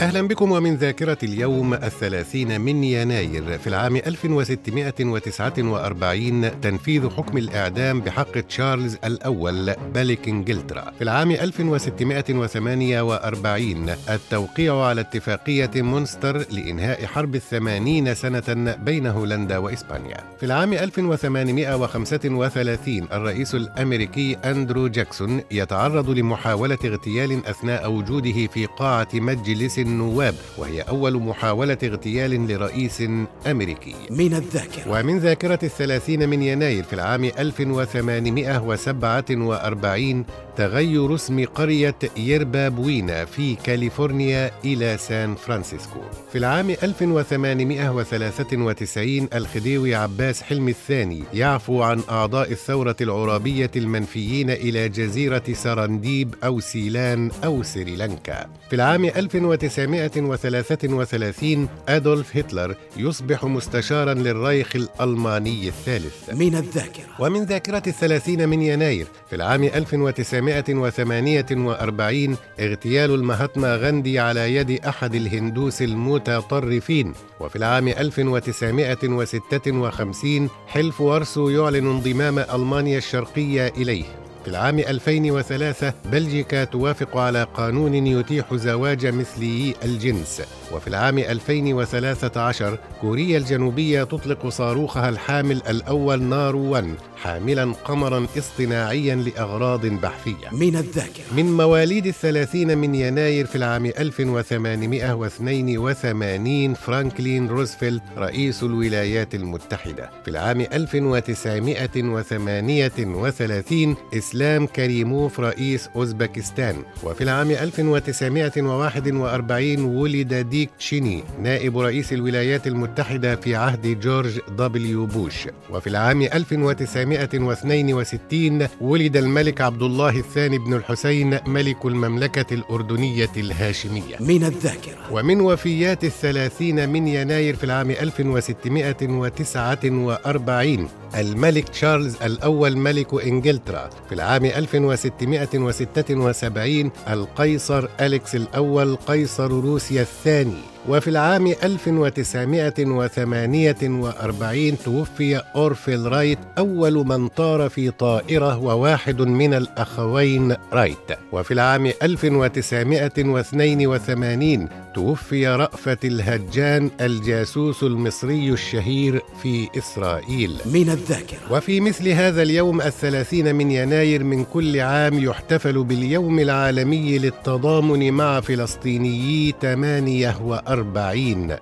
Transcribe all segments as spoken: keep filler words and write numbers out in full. أهلا بكم. ومن ذاكرة اليوم الثلاثين من يناير في العام ألف وستمائة وتسعة وأربعين تنفيذ حكم الإعدام بحق تشارلز الأول ملك إنجلترا. في العام ألف وستمائة وثمانية وأربعين التوقيع على اتفاقية مونستر لإنهاء حرب الثمانين سنة بين هولندا وإسبانيا. في العام ألف وثمانمائة وخمسة وثلاثين الرئيس الأمريكي أندرو جاكسون يتعرض لمحاولة اغتيال أثناء وجوده في قاعة مجلس النواب، وهي أول محاولة اغتيال لرئيس أمريكي. من الذاكرة. ومن ذاكرة الثلاثين من يناير في العام ألف وثمانمائة وسبعة وأربعين تغير اسم قرية يربا بوينا في كاليفورنيا إلى سان فرانسيسكو. في العام ألف وثمانمائة وثلاثة وتسعين الخديوي عباس حلمي الثاني يعفو عن أعضاء الثورة العرابية المنفيين إلى جزيرة سرنديب أو سيلان أو سريلانكا. في العام ألف وتسعمائة وثلاثة وثلاثين أدولف هتلر يصبح مستشارا للرايخ الألماني الثالث. من الذاكرة. ومن ذاكرة الثلاثين من يناير في العام ألف وتسعمائة وثمانية وأربعين اغتيال المهاتما غاندي على يد أحد الهندوس المتطرفين. وفي العام ألف وتسعمائة وستة وخمسين حلف وارسو يعلن انضمام ألمانيا الشرقية إليه. في العام ألفين وثلاثة بلجيكا توافق على قانون يتيح زواج مثليي الجنس. وفي العام ألفين وثلاثة عشر كوريا الجنوبية تطلق صاروخها الحامل الأول نارو واحد حاملا قمرا اصطناعيا لأغراض بحثية. من الذاكرة. من مواليد الثلاثين من يناير في العام ألف وثمانمائة واثنين وثمانين فرانكلين روزفلت رئيس الولايات المتحدة. في العام ألف وتسعمائة وثمانية وثلاثين إسلام كريموف رئيس أوزبكستان. وفي العام ألف وتسعمائة وواحد وأربعين ولد ديك تشيني نائب رئيس الولايات المتحدة في عهد جورج دبليو بوش. وفي العام ألف وتسعمائة واثنين وستين ولد الملك عبد الله الثاني بن الحسين ملك المملكة الأردنية الهاشمية. من الذاكرة. ومن وفيات الثلاثين من يناير في العام ألف وستمائة وتسعة وأربعين الملك تشارلز الأول ملك إنجلترا. في العام ألف وستمائة وستة وسبعين القيصر أليكس الأول قيصر روسيا الثاني. وفي العام ألف وتسعمائة وثمانية وأربعين توفي أورفيل رايت أول من طار في طائرة وواحد من الأخوين رايت. وفي العام ألف وتسعمائة واثنين وثمانين توفي رأفت الهجان الجاسوس المصري الشهير في إسرائيل. من الذاكرة. وفي مثل هذا اليوم الثلاثين من يناير من كل عام يحتفل باليوم العالمي للتضامن مع فلسطينيي ثمانية وأربعين.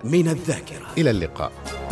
من الذاكرة. إلى اللقاء.